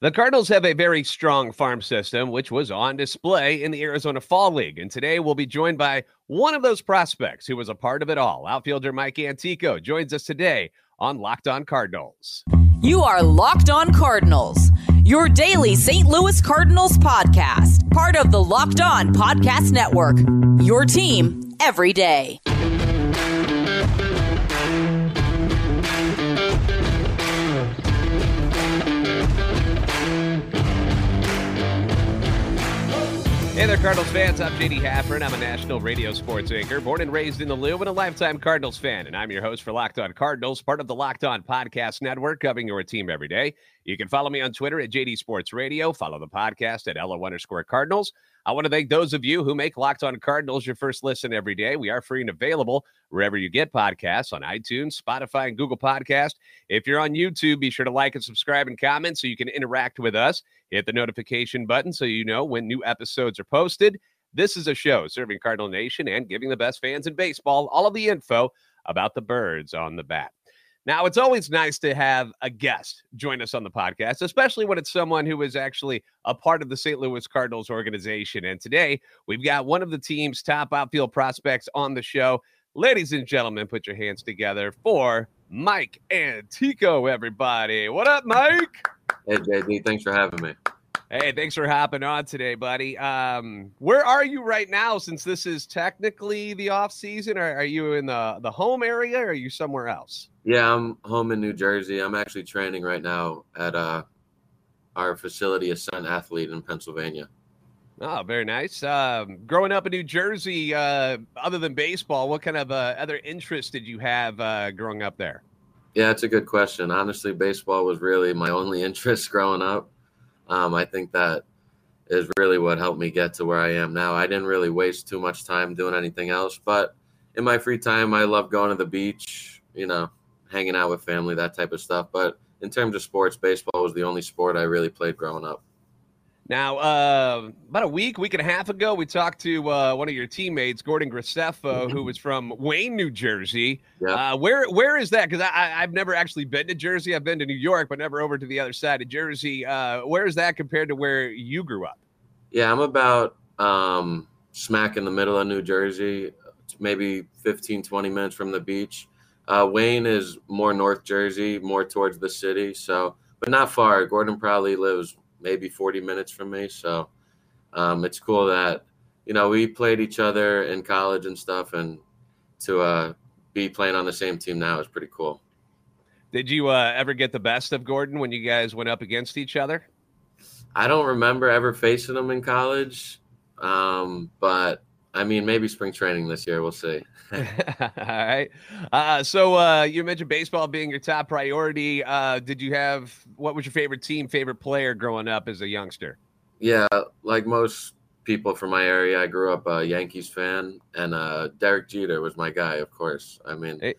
The Cardinals have a very strong farm system, which was on display in the Arizona Fall League. And today we'll be joined by one of those prospects who was a part of it all. Outfielder Mike Antico joins us today on Locked On Cardinals. You are Locked On Cardinals, your daily St. Louis Cardinals podcast, part of the Locked On Podcast Network, your team every day. Hey there, Cardinals fans. I'm J.D. Haffern. I'm a national radio sports anchor, born and raised in the Lou, and a lifetime Cardinals fan. And I'm your host for Locked On Cardinals, part of the Locked On Podcast Network, covering your team every day. You can follow me on Twitter at JD Sports Radio. Follow the podcast at LO_Cardinals. I want to thank those of you who make Locked On Cardinals your first listen every day. We are free and available wherever you get podcasts, on iTunes, Spotify, and Google Podcast. If you're on YouTube, be sure to like and subscribe and comment so you can interact with us. Hit the notification button so you know when new episodes are posted. This is a show serving Cardinal Nation and giving the best fans in baseball all of the info about the birds on the bat. Now, it's always nice to have a guest join us on the podcast, especially when it's someone who is actually a part of the St. Louis Cardinals organization. And today, we've got one of the team's top outfield prospects on the show. Ladies and gentlemen, put your hands together for Mike Antico, everybody. What up, Mike? Hey, JD. Thanks for having me. Hey, thanks for hopping on today, buddy. Where are you right now, since this is technically the off season? Are you in the home area, or are you somewhere else? Yeah, I'm home in New Jersey. I'm actually training right now at our facility at Sun Athlete in Pennsylvania. Oh, very nice. Growing up in New Jersey, other than baseball, what kind of other interests did you have growing up there? Yeah, that's a good question. Honestly, baseball was really my only interest growing up. I think that is really what helped me get to where I am now. I didn't really waste too much time doing anything else, but in my free time, I love going to the beach, you know, hanging out with family, that type of stuff. But in terms of sports, baseball was the only sport I really played growing up. Now, about a week and a half ago, we talked to one of your teammates, Gordon Graceffo, who was from Wayne, New Jersey. Yeah. Where is that? Because I've never actually been to Jersey. I've been to New York, but never over to the other side of Jersey. Where is that compared to where you grew up? Yeah, I'm about smack in the middle of New Jersey, maybe 15, 20 minutes from the beach. Wayne is more North Jersey, more towards the city, so, but not far. Gordon probably lives maybe 40 minutes from me. So it's cool that, you know, we played each other in college and stuff, and to be playing on the same team now is pretty cool. Did you ever get the best of Gordon when you guys went up against each other? I don't remember ever facing him in college, but I mean, maybe spring training this year. We'll see. All right. So you mentioned baseball being your top priority. What was your favorite team, favorite player growing up as a youngster? Yeah, like most people from my area, I grew up a Yankees fan, and Derek Jeter was my guy, of course. I mean,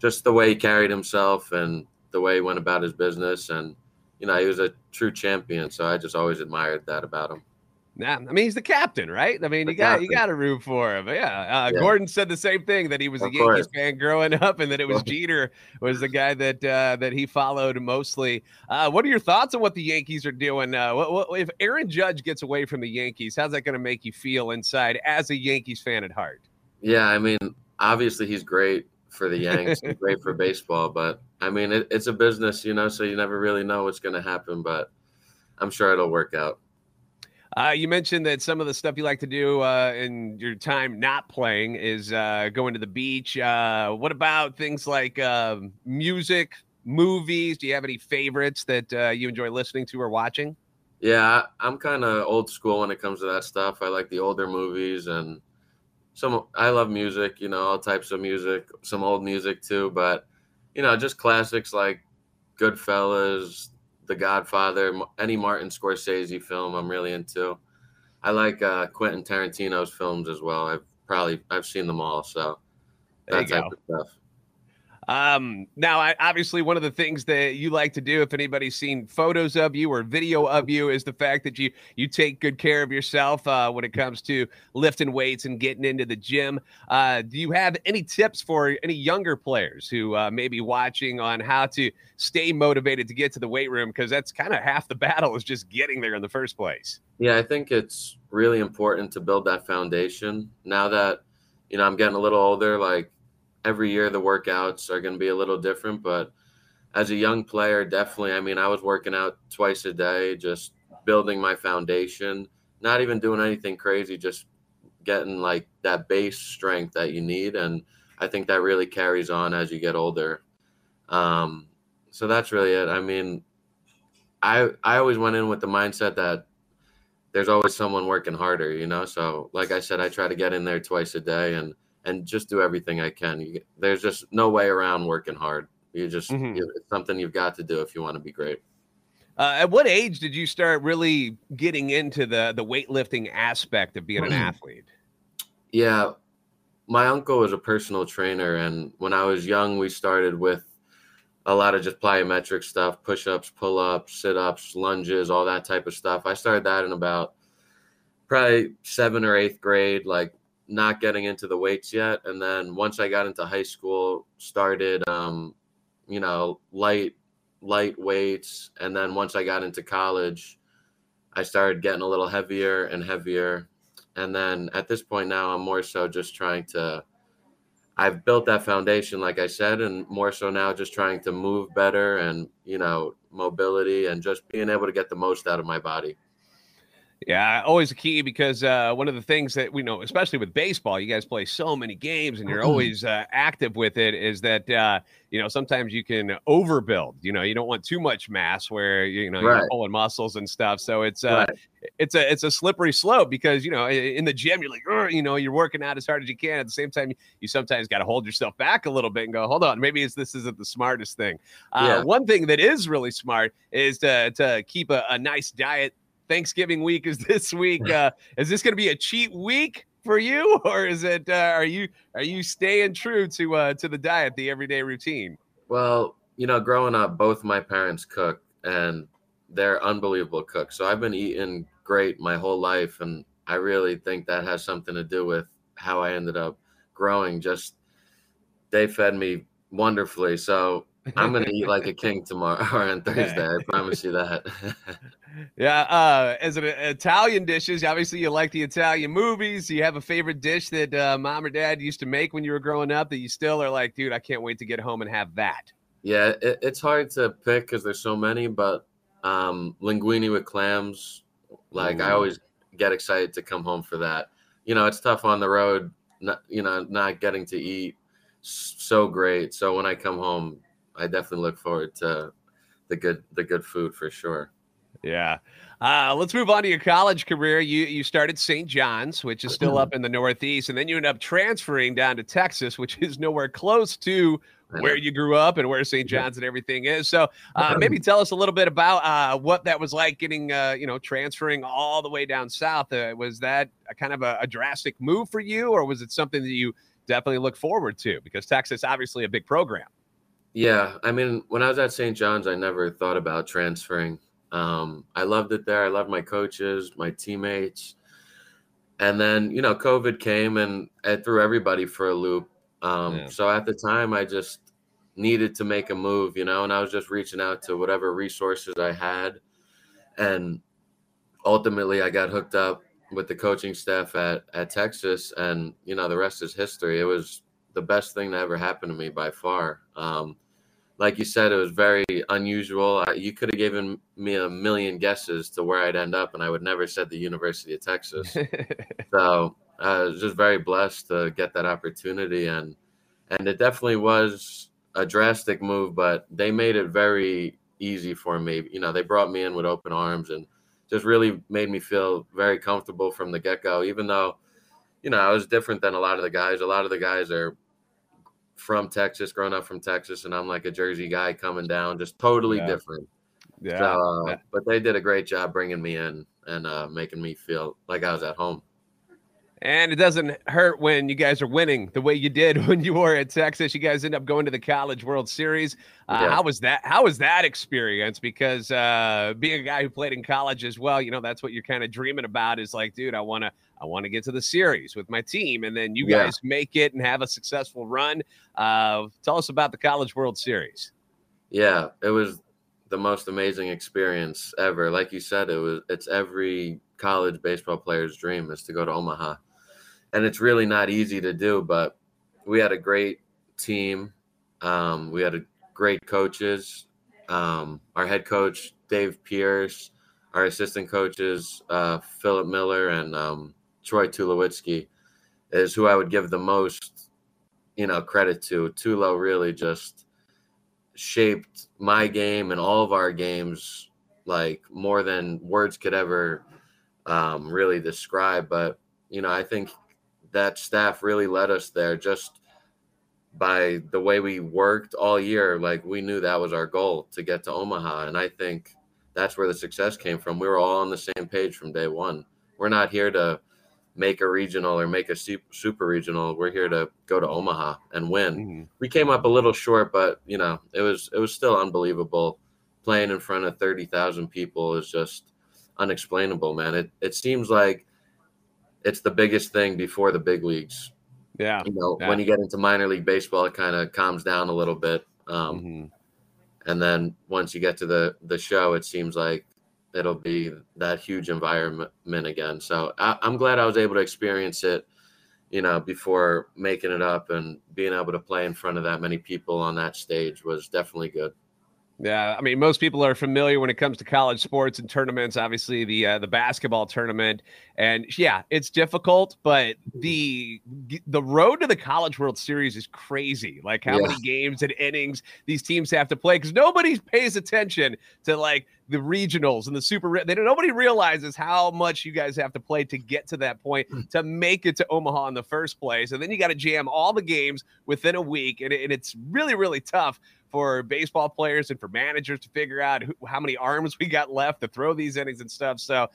just the way he carried himself and the way he went about his business. And, you know, he was a true champion, so I just always admired that about him. Yeah, I mean, he's the captain, right? I mean, you got to root for him. Yeah. Gordon said the same thing, that he was a Yankees fan growing up, and that it was Jeter was the guy that that he followed mostly. What are your thoughts on what the Yankees are doing? What if Aaron Judge gets away from the Yankees? How's that going to make you feel inside as a Yankees fan at heart? Yeah, I mean, obviously he's great for the Yanks, and great for baseball, but I mean, it's a business, you know, so you never really know what's going to happen. But I'm sure it'll work out. You mentioned that some of the stuff you like to do in your time not playing is going to the beach. What about things like music, movies? Do you have any favorites that you enjoy listening to or watching? Yeah, I'm kind of old school when it comes to that stuff. I like the older movies, and I love music, you know, all types of music, some old music too. But, you know, just classics like Goodfellas, The Godfather, any Martin Scorsese film I'm really into. I like Quentin Tarantino's films as well. I've seen them all, so that type of stuff. Now, obviously, one of the things that you like to do, if anybody's seen photos of you or video of you, is the fact that you take good care of yourself when it comes to lifting weights and getting into the gym. Do you have any tips for any younger players who may be watching on how to stay motivated to get to the weight room? Because that's kind of half the battle, is just getting there in the first place. Yeah, I think it's really important to build that foundation. Now that, I'm getting a little older, like, every year the workouts are going to be a little different, but as a young player, definitely, I was working out twice a day, just building my foundation, not even doing anything crazy, just getting like that base strength that you need. And I think that really carries on as you get older. So that's really it. I always went in with the mindset that there's always someone working harder, So like I said, I try to get in there twice a day and just do everything I can. There's just no way around working hard. It's something you've got to do if you want to be great. At what age did you start really getting into the weightlifting aspect of being an athlete? Yeah, my uncle was a personal trainer, and when I was young, we started with a lot of just plyometric stuff, push-ups, pull-ups, sit-ups, lunges, all that type of stuff. I started that in about probably 7th or 8th grade, like, not getting into the weights yet. And then once I got into high school, started, light weights. And then once I got into college, I started getting a little heavier and heavier. And then at this point now, I'm more so just I've built that foundation, like I said, and more so now just trying to move better and, mobility and just being able to get the most out of my body. Yeah, always a key, because one of the things that we know, especially with baseball, you guys play so many games and you're always active with it, is that, sometimes you can overbuild. You don't want too much mass where, Right. You're pulling muscles and stuff. So it's Right. It's a slippery slope, because, in the gym, you're like, you're working out as hard as you can. At the same time, you sometimes got to hold yourself back a little bit and go, hold on, maybe this isn't the smartest thing. Yeah. One thing that is really smart is to keep a nice diet. Thanksgiving week is this week. Is this going to be a cheat week for you, or is it? Are you staying true to the diet, the everyday routine? Well, growing up, both my parents cook, and they're unbelievable cooks. So I've been eating great my whole life, and I really think that has something to do with how I ended up growing. Just they fed me wonderfully, so. I'm going to eat like a king tomorrow or on Thursday. I promise you that. Yeah. As an Italian dishes, obviously you like the Italian movies. You have a favorite dish that mom or dad used to make when you were growing up that you still are like, dude, I can't wait to get home and have that. Yeah. It's hard to pick because there's so many, but linguine with clams, like I always get excited to come home for that. It's tough on the road, not getting to eat so great. So when I come home, I definitely look forward to the good food for sure. Yeah. Let's move on to your college career. You started St. John's, which is still up in the Northeast, and then you end up transferring down to Texas, which is nowhere close to where you grew up and where St. John's and everything is. So maybe tell us a little bit about what that was like getting, transferring all the way down south. Was that a kind of a drastic move for you, or was it something that you definitely look forward to? Because Texas, obviously a big program. Yeah, when I was at St. John's, I never thought about transferring. I loved it there. I loved my coaches, my teammates. And then, COVID came and it threw everybody for a loop. So at the time, I just needed to make a move, and I was just reaching out to whatever resources I had. And ultimately, I got hooked up with the coaching staff at Texas, and, the rest is history. It was the best thing that ever happened to me by far. Like you said, it was very unusual. You could have given me a million guesses to where I'd end up, and I would never have said the University of Texas. So I was just very blessed to get that opportunity. And it definitely was a drastic move, but they made it very easy for me. They brought me in with open arms and just really made me feel very comfortable from the get-go, even though, I was different than a lot of the guys. A lot of the guys are from Texas, growing up from Texas, and I'm like a Jersey guy coming down, just totally different. Yeah. So, but they did a great job bringing me in and making me feel like I was at home. And it doesn't hurt when you guys are winning the way you did when you were at Texas. You guys end up going to the College World Series. Yeah. How was that experience? Because being a guy who played in college as well, you know, that's what you're kind of dreaming about is like, dude, I want to get to the series with my team. And then you guys make it and have a successful run. Tell us about the College World Series. Yeah, it was the most amazing experience ever. Like you said, it's every college baseball player's dream is to go to Omaha. And it's really not easy to do, but we had a great team. We had great coaches. Our head coach, Dave Pierce, our assistant coaches, Philip Miller and Troy Tulowitzki is who I would give the most, credit to. Tulo really just shaped my game and all of our games like more than words could ever really describe. But, I think that staff really led us there just by the way we worked all year. Like we knew that was our goal to get to Omaha. And I think that's where the success came from. We were all on the same page from day one. We're not here to make a regional or make a super regional. We're here to go to Omaha and win. Mm-hmm. We came up a little short, but it was still unbelievable. Playing in front of 30,000 people is just unexplainable, man. It seems like it's the biggest thing before the big leagues. Yeah. When you get into minor league baseball, it kind of calms down a little bit. Mm-hmm. And then once you get to the show, it seems like it'll be that huge environment again. So I'm glad I was able to experience it, before making it up, and being able to play in front of that many people on that stage was definitely good. Yeah, I mean, most people are familiar when it comes to college sports and tournaments, obviously the basketball tournament. And yeah, it's difficult, but the road to the College World Series is crazy. Like how many games and innings these teams have to play, because nobody pays attention to like the regionals and the nobody realizes how much you guys have to play to get to that point, to make it to Omaha in the first place. And then you got to jam all the games within a week. And it's really, really tough for baseball players and for managers to figure out how many arms we got left to throw these innings and stuff. So,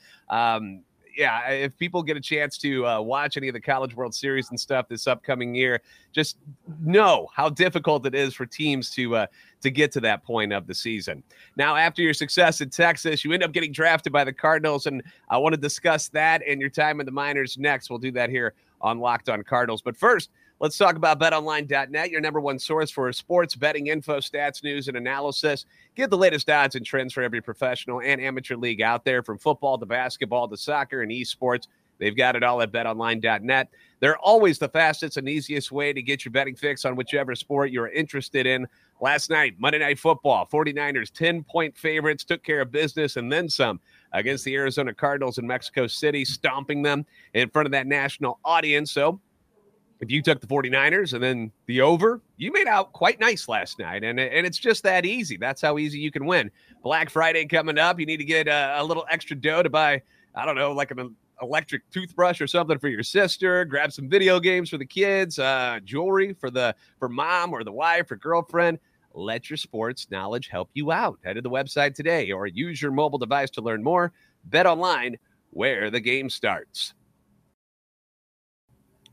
yeah, if people get a chance to watch any of the College World Series and stuff this upcoming year, just know how difficult it is for teams to get to that point of the season. Now, after your success in Texas, you end up getting drafted by the Cardinals, and I want to discuss that and your time in the minors next. We'll do that here on Locked On Cardinals. But first, let's talk about betonline.net, your number one source for sports betting info, stats, news, and analysis. Get the latest odds and trends for every professional and amateur league out there, from football to basketball to soccer and esports. They've got it all at betonline.net. They're always the fastest and easiest way to get your betting fix on whichever sport you're interested in. Last night, Monday Night Football, 49ers 10-point favorites, took care of business and then some against the Arizona Cardinals in Mexico City, stomping them in front of that national audience. So, if you took the 49ers and then the over, you made out quite nice last night. And it's just that easy. That's how easy you can win. Black Friday coming up. You need to get a little extra dough to buy, I don't know, like an electric toothbrush or something for your sister. Grab some video games for the kids, jewelry for mom or the wife or girlfriend. Let your sports knowledge help you out. Head to the website today or use your mobile device to learn more. Bet online, where the game starts.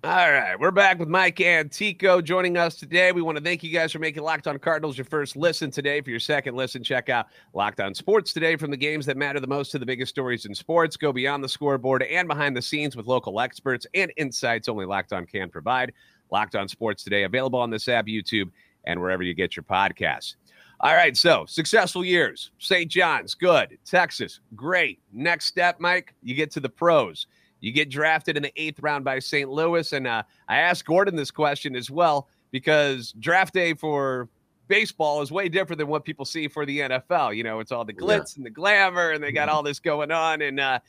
All right, we're back with Mike Antico joining us today. We want to thank you guys for making Locked On Cardinals your first listen today. For your second listen, check out Locked On Sports Today, from the games that matter the most to the biggest stories in sports. Go beyond the scoreboard and behind the scenes with local experts and insights only Locked On can provide. Locked On Sports Today, available on this app, YouTube, and wherever you get your podcasts. All right, so successful years. St. John's, good. Texas, great. Next step, Mike, you get to the pros. You get drafted in the 8th round by St. Louis, and I asked Gordon this question as well, because draft day for baseball is way different than what people see for the NFL. It's all the glitz and the glamour, and they got all this going on, and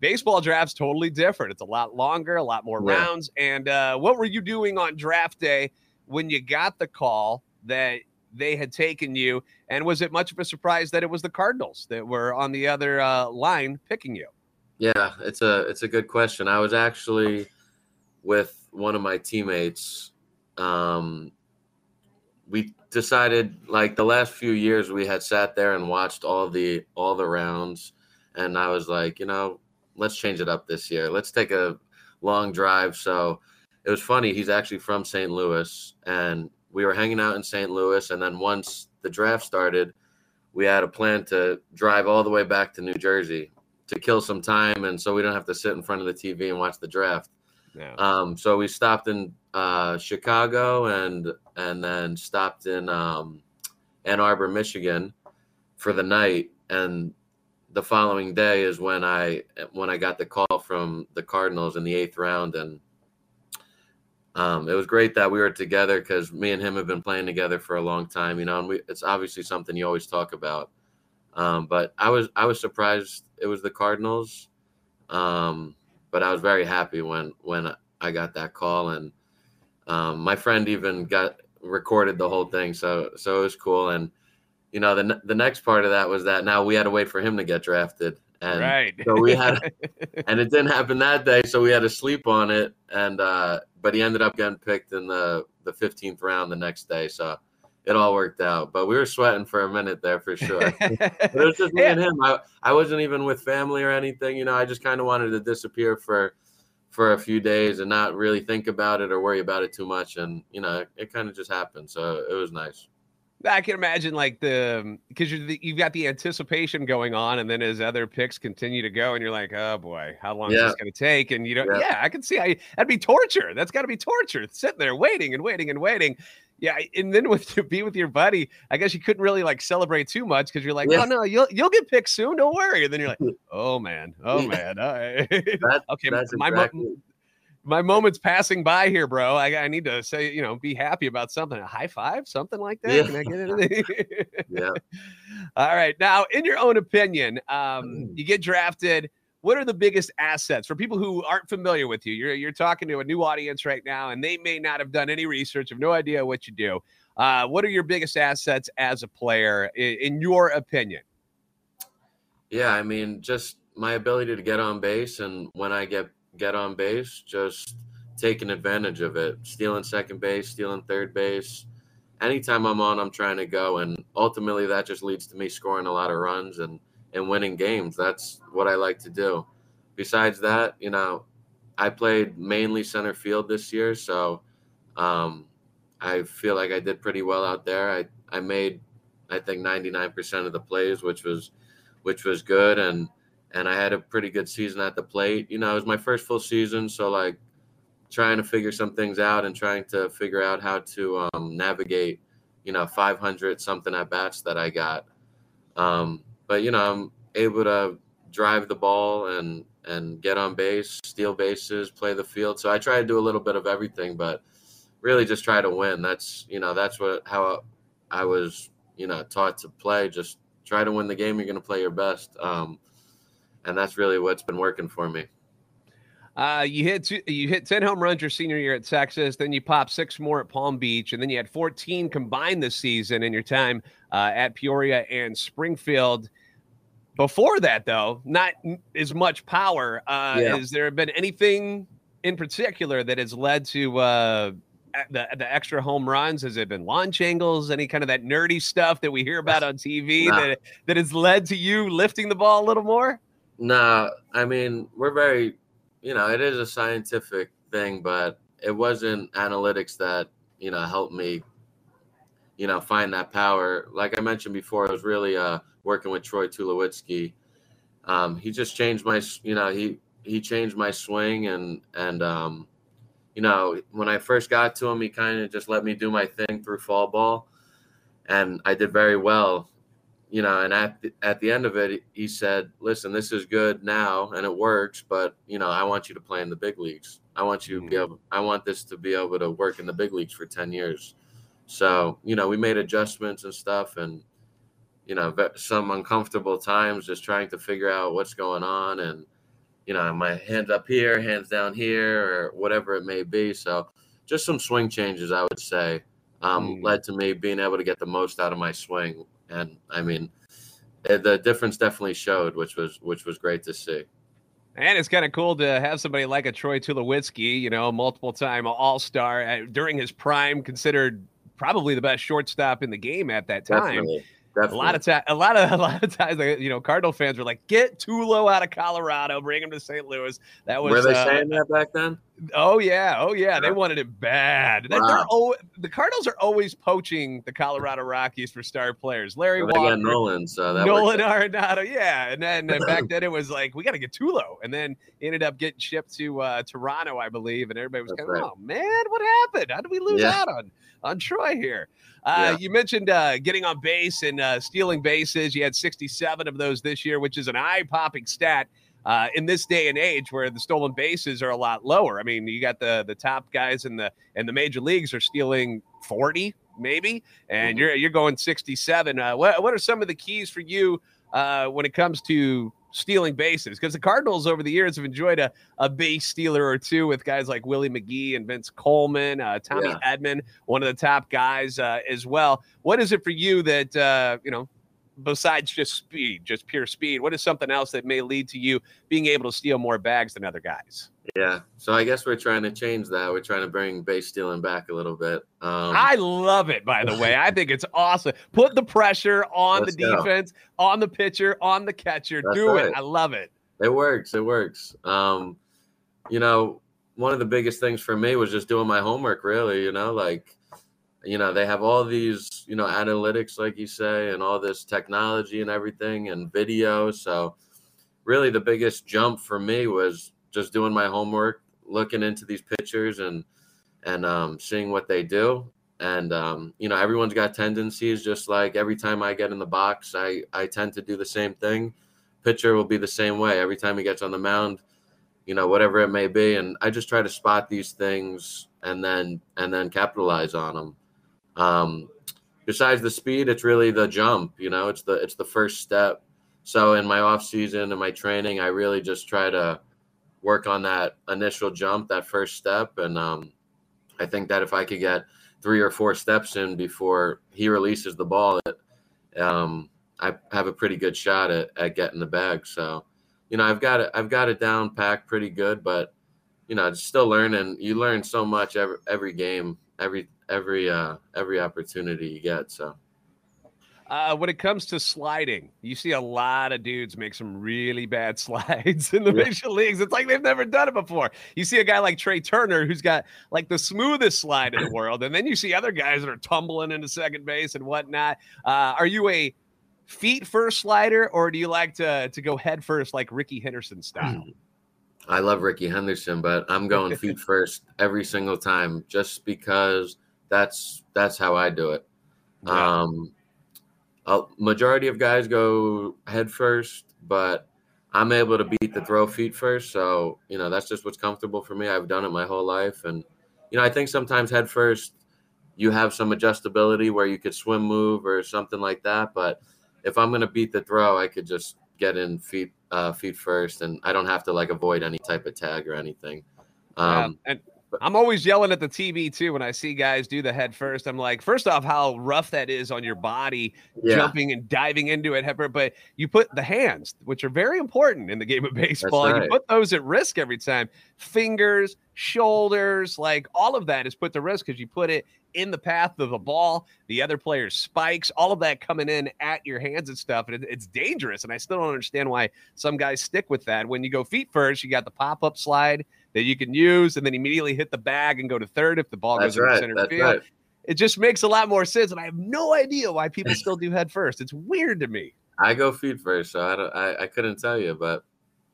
baseball draft's totally different. It's a lot longer, a lot more rounds, and what were you doing on draft day when you got the call that they had taken you, and was it much of a surprise that it was the Cardinals that were on the other line picking you? Yeah, it's a good question. I was actually with one of my teammates. We decided, like, the last few years we had sat there and watched all the rounds, and I was like, let's change it up this year. Let's take a long drive. So it was funny. He's actually from St. Louis, and we were hanging out in St. Louis. And then once the draft started, we had a plan to drive all the way back to New Jersey to kill some time, and so we don't have to sit in front of the TV and watch the draft. Yeah. So we stopped in Chicago and then stopped in Ann Arbor, Michigan for the night. And the following day is when I got the call from the Cardinals in the 8th round. And it was great that we were together, because me and him have been playing together for a long time, you know, and it's obviously something you always talk about. But I was surprised it was the Cardinals. But I was very happy when I got that call, and my friend even recorded the whole thing. So it was cool. And, you know, the next part of that was that now we had to wait for him to get drafted. And right. So we had, and it didn't happen that day. So we had to sleep on it. And, but he ended up getting picked in the 15th round the next day. So it all worked out, but we were sweating for a minute there for sure. But it was just me and him. I wasn't even with family or anything. You know, I just kind of wanted to disappear for a few days and not really think about it or worry about it too much. And, you know, it kind of just happened. So it was nice. I can imagine, like, because you've got the anticipation going on, and then as other picks continue to go, and you're like, oh boy, how long is this going to take? And you don't, I can see that'd be torture. That's got to be torture, sitting there waiting and waiting and waiting. Yeah, and then to be with your buddy, I guess you couldn't really like celebrate too much, because you're like, oh no, you'll get picked soon, don't worry. And then you're like, oh man, all right, okay, that's my moment's passing by here, bro. I need to say, you know, be happy about something. A high five, something like that. Yeah. Can I get it? Yeah. All right. Now, in your own opinion, you get drafted. What are the biggest assets for people who aren't familiar with you? You're talking to a new audience right now, and they may not have done any research, have no idea what you do. What are your biggest assets as a player, in your opinion? Yeah, I mean, just my ability to get on base, and when I get on base, just taking advantage of it, stealing second base, stealing third base. Anytime I'm on, I'm trying to go. And ultimately that just leads to me scoring a lot of runs and winning games. That's what I like to do. Besides that, you know, I played mainly center field this year. So I feel like I did pretty well out there. I made, I think, 99% of the plays, which was good. And I had a pretty good season at the plate. You know, it was my first full season, so, like, trying to figure some things out and trying to figure out how to navigate, you know, 500-something at-bats that I got. But, you know, I'm able to drive the ball and get on base, steal bases, play the field. So I try to do a little bit of everything, but really just try to win. That's, you know, how I was, you know, taught to play. Just try to win the game. You're going to play your best. And that's really what's been working for me. You hit 10 home runs your senior year at Texas. Then you popped 6 more at Palm Beach. And then you had 14 combined this season in your time at Peoria and Springfield. Before that, though, not as much power. Has there been anything in particular that has led to the extra home runs? Has it been launch angles, any kind of that nerdy stuff that we hear about on TV that has led to you lifting the ball a little more? No, I mean, we're very, you know, it is a scientific thing, but it wasn't analytics that, you know, helped me, you know, find that power. Like I mentioned before, I was really working with Troy Tulowitzki. He just changed my, you know, he changed my swing and you know, when I first got to him, he kind of just let me do my thing through fall ball, and I did very well. You know, and at the end of it, he said, listen, this is good now and it works, but, you know, I want you to play in the big leagues. I want you to be able, I want this to be able to work in the big leagues for 10 years. So, you know, we made adjustments and stuff, and, you know, some uncomfortable times just trying to figure out what's going on, and, you know, my hands up here, hands down here, or whatever it may be. So just some swing changes, I would say, led to me being able to get the most out of my swing. And I mean, the difference definitely showed, which was great to see. And it's kind of cool to have somebody like a Troy Tulowitzki, you know, multiple-time All-Star during his prime, considered probably the best shortstop in the game at that time. Definitely. Definitely. A lot of times, you know, Cardinal fans were like, "Get Tulo out of Colorado, bring him to St. Louis." That was were they saying that back then? Oh yeah, they wanted it bad. Wow. The Cardinals are always poaching the Colorado Rockies for star players. Larry Walker, Nolan, Nolan Arenado, yeah. And then back then it was like, we got to get Tulo, and then he ended up getting shipped to Toronto, I believe. And everybody was kind of, oh man, what happened? How did we lose out on Troy here? You mentioned getting on base and stealing bases. You had 67 of those this year, which is an eye-popping stat. In this day and age where the stolen bases are a lot lower. I mean, you got the top guys in the major leagues are stealing 40 maybe, and you're going 67. What are some of the keys for you when it comes to stealing bases? Because the Cardinals over the years have enjoyed a base stealer or two with guys like Willie McGee and Vince Coleman, Tommy Edman, one of the top guys as well. What is it for you that, besides just pure speed, what is something else that may lead to you being able to steal more bags than other guys? Yeah. So I guess we're trying to change that. We're trying to bring base stealing back a little bit. I love it, by the way. I think it's awesome. Put the pressure on the defense, on the pitcher, on the catcher. That's right. I love it. It works. One of the biggest things for me was just doing my homework, really, they have all these, analytics, like you say, and all this technology and everything and video. So really the biggest jump for me was just doing my homework, looking into these pitchers and seeing what they do. And, everyone's got tendencies. Just like every time I get in the box, I tend to do the same thing. Pitcher will be the same way every time he gets on the mound, whatever it may be. And I just try to spot these things and then capitalize on them. Besides the speed, it's really the jump, it's the first step. So in my off season and my training, I really just try to work on that initial jump, that first step. And, I think that if I could get 3 or 4 steps in before he releases the ball, I have a pretty good shot at getting the bag. So, I've got it down packed pretty good, but it's still learning. You learn so much every game, every opportunity you get. So when it comes to sliding, you see a lot of dudes make some really bad slides in the major leagues. It's like they've never done it before. You see a guy like Trey Turner, who's got like the smoothest slide in the world. And then you see other guys that are tumbling into second base and whatnot. Are you a feet first slider, or do you like to go head first like Ricky Henderson style? I love Ricky Henderson, but I'm going feet first every single time just because that's how I do it. Yeah. A majority of guys go head first, but I'm able to beat the throw feet first. So, that's just what's comfortable for me. I've done it my whole life. And, I think sometimes head first, you have some adjustability where you could swim move or something like that. But if I'm going to beat the throw, I could just get in feet first, and I don't have to avoid any type of tag or anything. And I'm always yelling at the TV too when I see guys do the head first. I'm like, first off, how rough that is on your body, jumping and diving into it. But you put the hands, which are very important in the game of baseball, you put those at risk every time. Fingers, shoulders, all of that is put to risk because you put it in the path of the ball, the other player's spikes, all of that coming in at your hands and stuff. And it's dangerous. And I still don't understand why some guys stick with that. When you go feet first, you got the pop-up slide that you can use and then immediately hit the bag and go to third if the ball goes into center field. Right. It just makes a lot more sense. And I have no idea why people still do head first. It's weird to me. I go feet first, so I couldn't tell you, but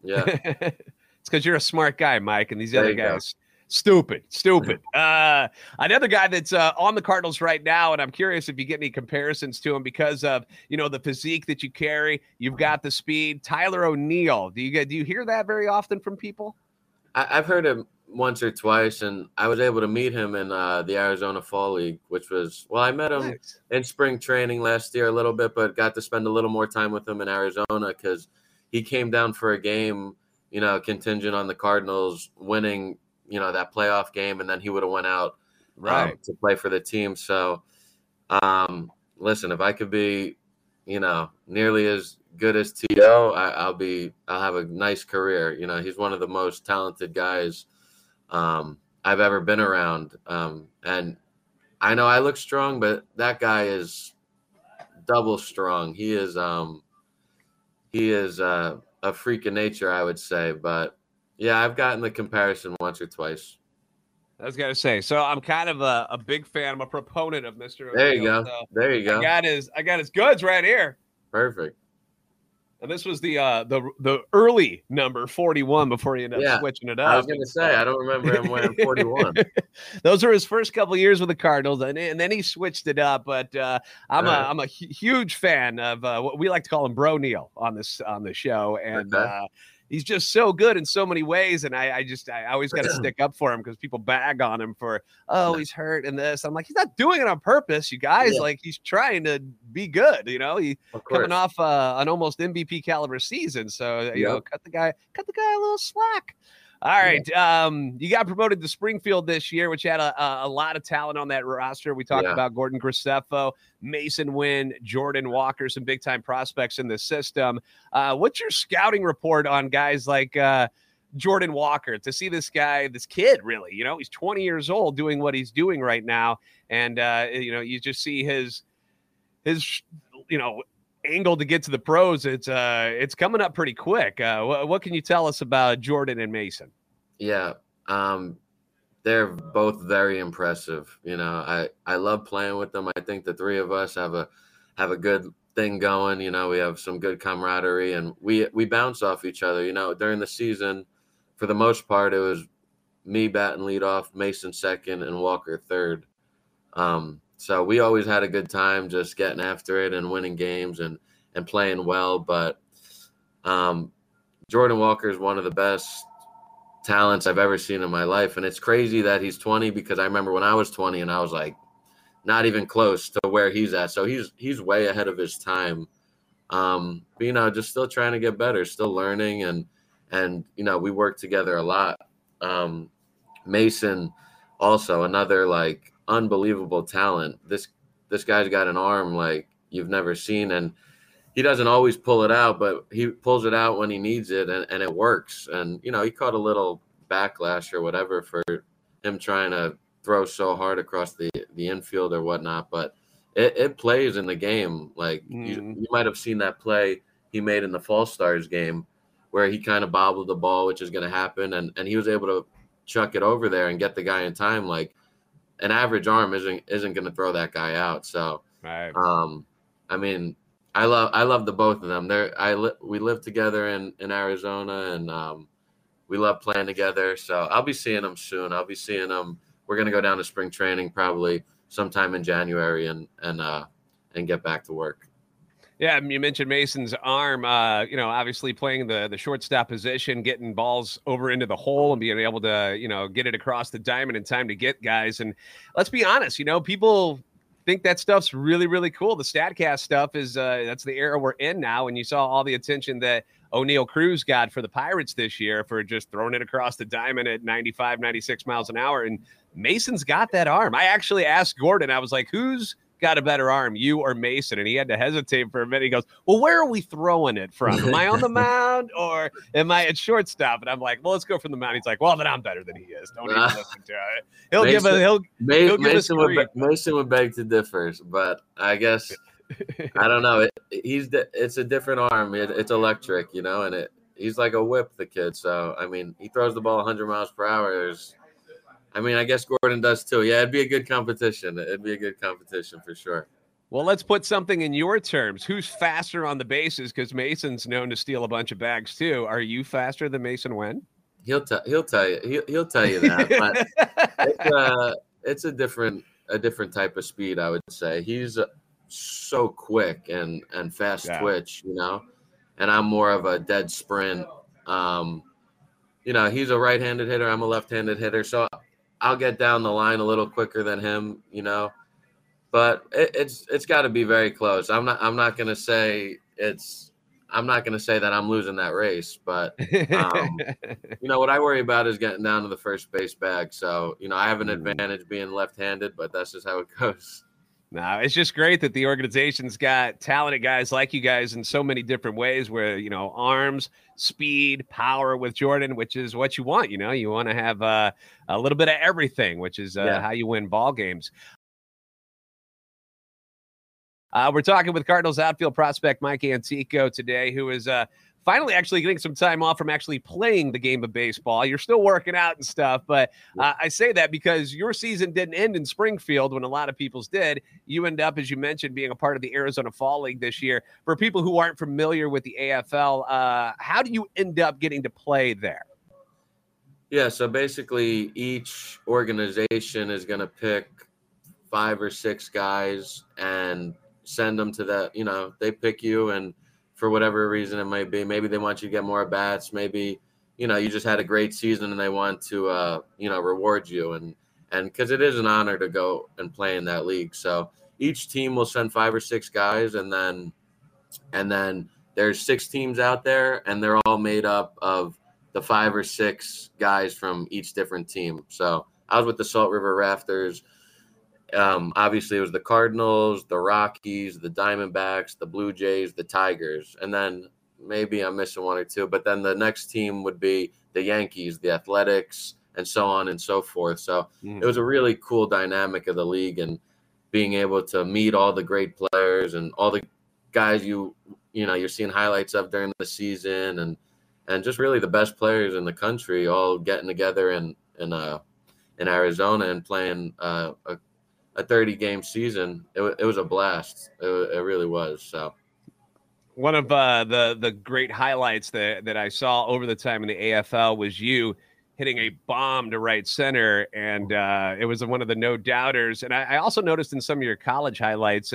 yeah. It's because you're a smart guy, Mike, and these other guys. Go. Stupid. Another guy that's on the Cardinals right now, and I'm curious if you get any comparisons to him because of, the physique that you carry, you've got the speed. Tyler O'Neill, do you hear that very often from people? I've heard him once or twice, and I was able to meet him in the Arizona Fall League, which was, I met him in spring training last year a little bit, but got to spend a little more time with him in Arizona because he came down for a game, contingent on the Cardinals winning that playoff game, and then he would have went out to play for the team. So, listen, if I could be, nearly as good as T.O., I'll have a nice career. He's one of the most talented guys I've ever been around. And I know I look strong, but that guy is double strung. He is a freak of nature, I would say. But yeah, I've gotten the comparison once or twice. I was gonna say, so I'm kind of a big fan. I'm a proponent of Mr. O'Neill. There you go. I got his goods right here. Perfect. And this was the early number 41 before he ended up switching it up. I was gonna say I don't remember him wearing 41. Those were his first couple of years with the Cardinals, and then he switched it up. But I'm a huge fan of what we like to call him Bro Neal on the show, and. Okay. He's just so good in so many ways, and I always got to stick up for him because people bag on him for, he's hurt and this. I'm like, he's not doing it on purpose, you guys. Yeah. Like, he's trying to be good, you know. He's coming off an almost MVP caliber season, so you know, cut the guy a little slack. All right, you got promoted to Springfield this year, which had a lot of talent on that roster. We talked about Gordon Graceffo, Mason Wynn, Jordan Walker, some big-time prospects in the system. What's your scouting report on guys like Jordan Walker? To see this kid, really, you know, he's 20 years old doing what he's doing right now, and, you know, you just see his you know, angle to get to the pros. It's coming up pretty quick. What can you tell us about Jordan and Mason? They're both very impressive. You know, I love playing with them. I think the three of us have a good thing going. You know, we have some good camaraderie, and we bounce off each other. You know, during the season, for the most part, it was me batting leadoff, Mason second, and Walker third. So we always had a good time just getting after it and winning games and playing well. But Jordan Walker is one of the best talents I've ever seen in my life. And it's crazy that he's 20, because I remember when I was 20 and I was like not even close to where he's at. So he's way ahead of his time. But, you know, just still trying to get better, still learning. And you know, we work together a lot. Mason also, another like unbelievable talent. This guy's got an arm like you've never seen, and he doesn't always pull it out, but he pulls it out when he needs it, and it works. And you know, he caught a little backlash or whatever for him trying to throw so hard across the infield or whatnot, but it plays in the game. Like you might have seen that play he made in the Fall Stars game where he kind of bobbled the ball, which is going to happen, and he was able to chuck it over there and get the guy in time. Like, an average arm isn't going to throw that guy out. So, right. I mean, I love the both of them. We live together in Arizona, and we love playing together. So I'll be seeing them soon. We're going to go down to spring training probably sometime in January and get back to work. Yeah, you mentioned Mason's arm, you know, obviously playing the shortstop position, getting balls over into the hole and being able to, you know, get it across the diamond in time to get guys. And let's be honest, you know, people think that stuff's really, really cool. The Statcast stuff is that's the era we're in now. And you saw all the attention that O'Neill Cruz got for the Pirates this year for just throwing it across the diamond at 95, 96 miles an hour. And Mason's got that arm. I actually asked Gordon, I was like, who's got a better arm, you or Mason? And he had to hesitate for a minute. He goes, well, where are we throwing it from? Am I on the mound or am I at shortstop? And I'm like, well, let's go from the mound. He's like, well, then I'm better than he is. Don't even listen to it. Mason would beg to differ, but I guess I don't know. It's a different arm. It's electric, you know, and he's like a whip, the kid. So I mean, he throws the ball 100 miles per hour. I mean, I guess Gordon does too. Yeah, it'd be a good competition. It'd be a good competition for sure. Well, let's put something in your terms. Who's faster on the bases? Because Mason's known to steal a bunch of bags too. Are you faster than Mason Wynn? He'll tell you that. But it's a different type of speed, I would say. He's so quick and fast twitch, you know. And I'm more of a dead sprint. You know, he's a right-handed hitter. I'm a left-handed hitter. So I'll get down the line a little quicker than him, you know, but it's got to be very close. I'm not going to say that I'm losing that race, but you know, what I worry about is getting down to the first base bag. So, you know, I have an advantage being left-handed, but that's just how it goes. No, it's just great that the organization's got talented guys like you guys in so many different ways where, you know, arms, speed, power with Jordan, which is what you want. You know, you want to have a little bit of everything, which is how you win ball games. We're talking with Cardinals outfield prospect Mike Antico today, who is finally actually getting some time off from actually playing the game of baseball. You're still working out and stuff, but I say that because your season didn't end in Springfield when a lot of people's did. You end up, as you mentioned, being a part of the Arizona Fall League this year. For people who aren't familiar with the AFL, how do you end up getting to play there? Yeah, so basically each organization is going to pick 5 or 6 guys and send them to the, you know, they pick you, and for whatever reason it might be, maybe they want you to get more bats, maybe, you know, you just had a great season and they want to, you know, reward you. And cause it is an honor to go and play in that league. So each team will send 5 or 6 guys. And then there's 6 teams out there, and they're all made up of the 5 or 6 guys from each different team. So I was with the Salt River Rafters. Obviously it was the Cardinals, the Rockies, the Diamondbacks, the Blue Jays, the Tigers, and then maybe I'm missing 1 or 2, but then the next team would be the Yankees, the Athletics, and so on and so forth. So It was a really cool dynamic of the league, and being able to meet all the great players and all the guys you know, you're seeing highlights of during the season, and just really the best players in the country all getting together in Arizona and playing a 30-game season. It was a blast. It really was. So one of the great highlights that I saw over the time in the AFL was you hitting a bomb to right center, and it was one of the no-doubters. And I also noticed in some of your college highlights,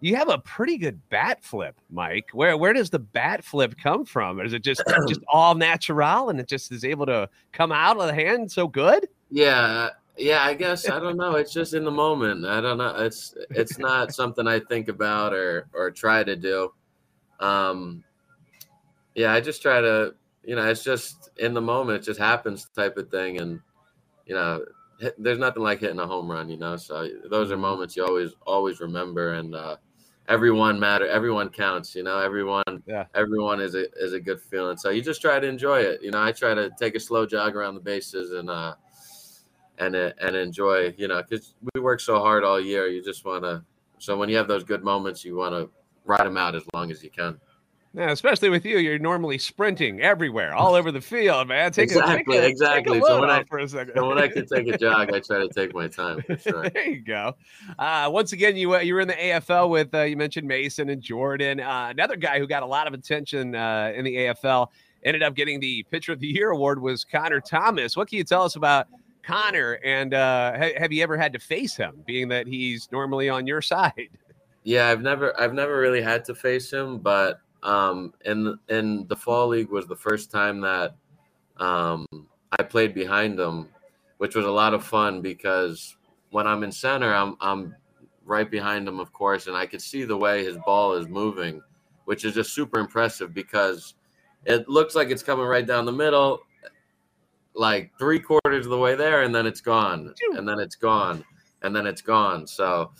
you have a pretty good bat flip, Mike. Where does the bat flip come from? Is it just all natural, and it just is able to come out of the hand so good? Yeah, I guess, I don't know. It's just in the moment. I don't know. It's not something I think about or try to do. Yeah, I just try to, you know, it's just in the moment. It just happens type of thing. And, you know, there's nothing like hitting a home run, you know. So those are moments you always remember. And everyone matters. Everyone counts, you know. Everyone is a good feeling. So you just try to enjoy it. You know, I try to take a slow jog around the bases and enjoy, you know, because we work so hard all year. You just want to, so when you have those good moments, you want to ride them out as long as you can. Yeah, especially with you're normally sprinting everywhere, all over the field, man. Exactly. Take a load off for a second. So when I can take a jog, I try to take my time. For sure. There you go. Once again, you were in the AFL with, you mentioned Mason and Jordan. Another guy who got a lot of attention in the AFL, ended up getting the Pitcher of the Year award, was Connor Thomas. What can you tell us about Connor, and have you ever had to face him, being that he's normally on your side? Yeah, I've never really had to face him, but in the fall league was the first time that I played behind him, which was a lot of fun, because when I'm in center, I'm right behind him, of course, and I could see the way his ball is moving, which is just super impressive, because it looks like it's coming right down the middle, like 3/4 of the way there, and then it's gone, and then it's gone, and then it's gone. So,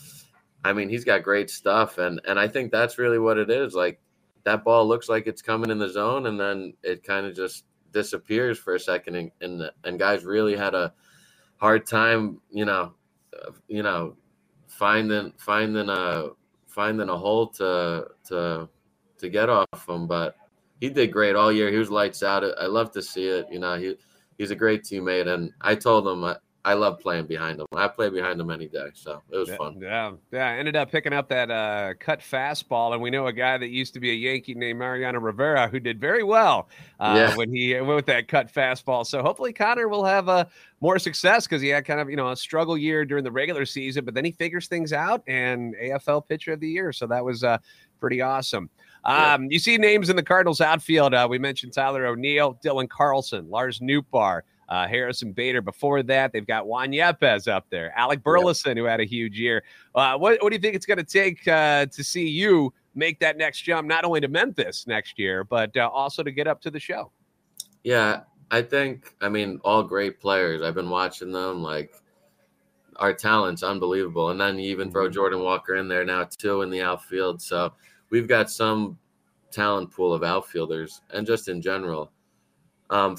I mean, he's got great stuff, and I think that's really what it is. Like, that ball looks like it's coming in the zone, and then it kind of just disappears for a second, and guys really had a hard time, you know, finding a hole to get off him. But he did great all year. He was lights out. I love to see it. You know, He's a great teammate, and I told him I love playing behind him. I play behind him any day, so it was fun. Yeah. I ended up picking up that cut fastball, and we know a guy that used to be a Yankee named Mariano Rivera who did very well when he went with that cut fastball. So hopefully Connor will have more success, because he had kind of, you know, a struggle year during the regular season, but then he figures things out, and AFL Pitcher of the Year. So that was pretty awesome. You see names in the Cardinals outfield. We mentioned Tyler O'Neill, Dylan Carlson, Lars Newpar, Harrison Bader. Before that, they've got Juan Yepes up there, Alec Burleson, who had a huge year. What do you think it's going to take to see you make that next jump, not only to Memphis next year, but also to get up to the show? Yeah, I mean, all great players. I've been watching them. Like, our talent's unbelievable. And then you even throw Jordan Walker in there now, too, in the outfield. So we've got some talent pool of outfielders, and just in general.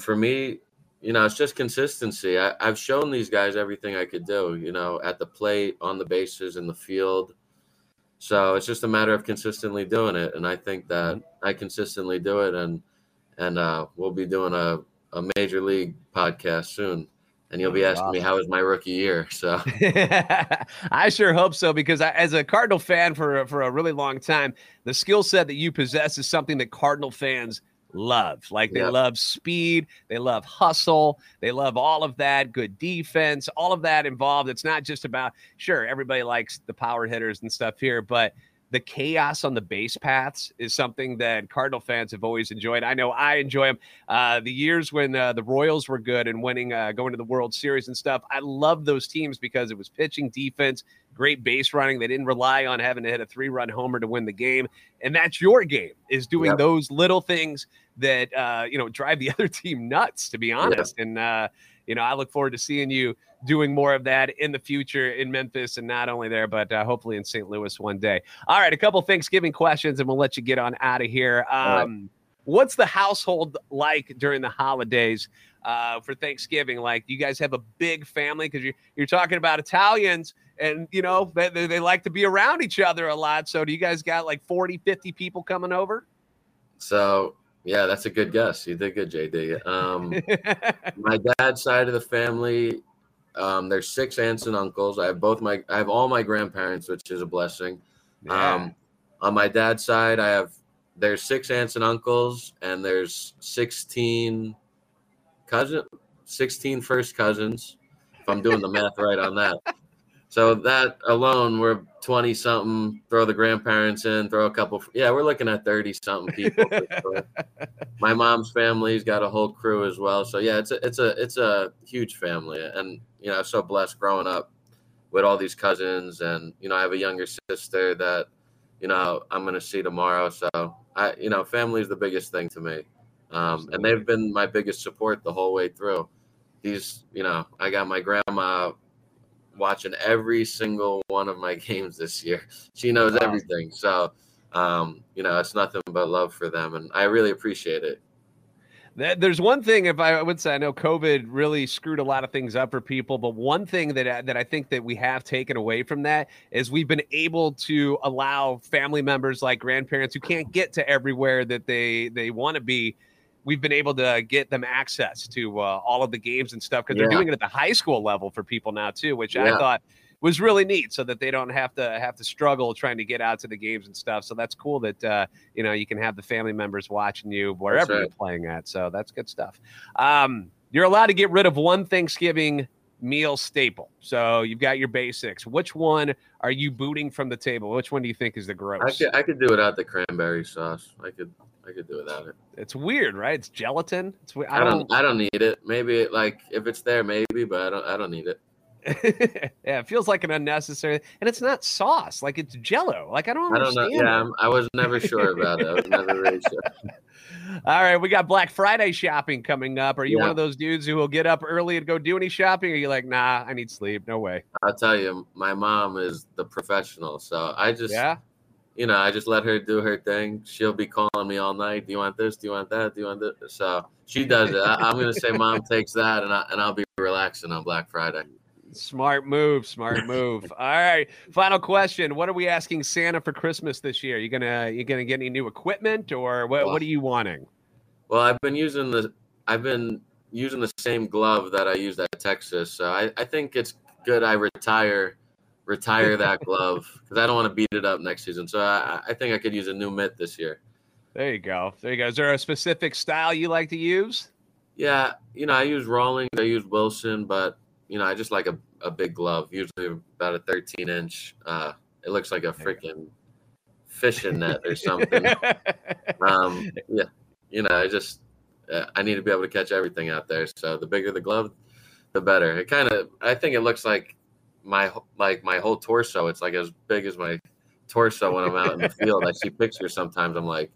For me, you know, it's just consistency. I've shown these guys everything I could do, you know, at the plate, on the bases, in the field. So it's just a matter of consistently doing it. And I think that I consistently do it, and we'll be doing a major league podcast soon. And you'll be asking me, how was my rookie year? So I sure hope so, because as a Cardinal fan for a really long time, the skill set that you possess is something that Cardinal fans love. Like they love speed. They love hustle. They love all of that, good defense, all of that involved. It's not just about, sure, everybody likes the power hitters and stuff here, but the chaos on the base paths is something that Cardinal fans have always enjoyed. I know I enjoy them. The years when the Royals were good and winning, going to the World Series and stuff, I loved those teams because it was pitching, defense, great base running. They didn't rely on having to hit a 3-run homer to win the game. And that's your game, is doing those little things that, drive the other team nuts, to be honest. And, I look forward to seeing you doing more of that in the future in Memphis, and not only there, but hopefully in St. Louis one day. All right, a couple Thanksgiving questions, and we'll let you get on out of here. What's the household like during the holidays for Thanksgiving? Like, do you guys have a big family? Because you're talking about Italians, and, they like to be around each other a lot. So do you guys got like 40, 50 people coming over? So... yeah, that's a good guess. You did good, JD. My dad's side of the family, there's 6 aunts and uncles. I have all my grandparents, which is a blessing. Yeah. On my dad's side, there's 6 aunts and uncles, and there's 16 first cousins, if I'm doing the math right on that. So that alone, we're 20-something, throw the grandparents in, throw a couple. We're looking at 30-something people. My mom's family's got a whole crew as well. So, it's a huge family. And, I was so blessed growing up with all these cousins. And, I have a younger sister that, I'm going to see tomorrow. So, family's the biggest thing to me. And they've been my biggest support the whole way through. I got my grandma watching every single one of my games this year. She knows everything. So, it's nothing but love for them. And I really appreciate it. There's one thing, if I would say, I know COVID really screwed a lot of things up for people, but one thing that I think that we have taken away from that is we've been able to allow family members like grandparents who can't get to everywhere that they want to be. We've been able to get them access to all of the games and stuff, because they're doing it at the high school level for people now too, which I thought was really neat, so that they don't have to struggle trying to get out to the games and stuff. So that's cool that you can have the family members watching you wherever you're playing at. So that's good stuff. You're allowed to get rid of one Thanksgiving meal staple. So you've got your basics. Which one are you booting from the table? Which one do you think is the gross? I could do without the cranberry sauce. I could do without it. It's weird, right? It's gelatin. It's weird. I don't need it. Maybe like if it's there, maybe, but I don't need it. Yeah, it feels like an unnecessary, and it's not sauce. Like it's Jell-O. Like I don't understand. I was never sure about it. I was never really sure. All right, we got Black Friday shopping coming up. Are you one of those dudes who will get up early and go do any shopping? Or are you like, nah, I need sleep. No way. I'll tell you, my mom is the professional, so I just I just let her do her thing. She'll be calling me all night. Do you want this? Do you want that? Do you want this? So she does it. I'm gonna say mom takes that, and I'll be relaxing on Black Friday. Smart move. All right. Final question. What are we asking Santa for Christmas this year? You gonna get any new equipment, or what are you wanting? Well, I've been using the same glove that I used at Texas. So I think it's good I retire that glove, because I don't want to beat it up next season. So I think I could use a new mitt this year. There you go. Is there a specific style you like to use? Yeah. I use Rawlings, I use Wilson, but I just like a big glove, usually about a 13-inch. It looks like a freaking fishing net or something. I need to be able to catch everything out there. So the bigger the glove, the better. It I think it looks like my whole torso. It's like as big as my torso when I'm out in the field. I see pictures sometimes. I'm like,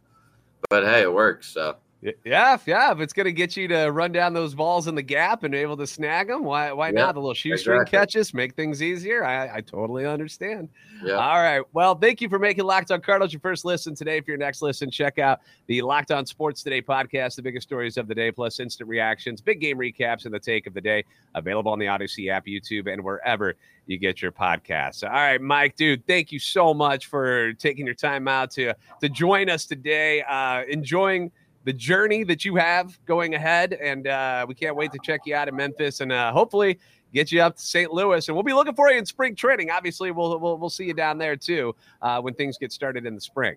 but hey, it works. So Yeah. If it's going to get you to run down those balls in the gap and be able to snag them, why not? The little shoestring catches make things easier. I totally understand. Yeah. All right. Well, thank you for making Locked On Cardinals your first listen today. For your next listen, check out the Locked On Sports Today podcast, the biggest stories of the day, plus instant reactions, big game recaps, and the take of the day, available on the Odyssey app, YouTube, and wherever you get your podcasts. All right, Mike, dude, thank you so much for taking your time out to join us today. Enjoying the journey that you have going ahead, and we can't wait to check you out in Memphis and hopefully get you up to St. Louis, and we'll be looking for you in spring training. Obviously, we'll see you down there too when things get started in the spring.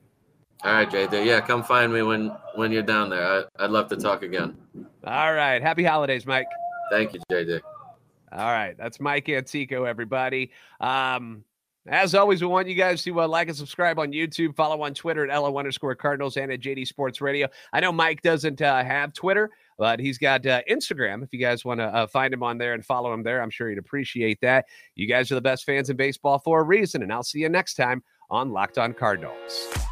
All right, JD. Yeah, come find me when you're down there. I'd love to talk again. All right. Happy holidays, Mike. Thank you, JD. All right. That's Mike Antico, everybody. As always, we want you guys to like and subscribe on YouTube, follow on Twitter at LO_Cardinals and at JD Sports Radio. I know Mike doesn't have Twitter, but he's got Instagram. If you guys want to find him on there and follow him there, I'm sure he'd appreciate that. You guys are the best fans in baseball for a reason, and I'll see you next time on Locked On Cardinals.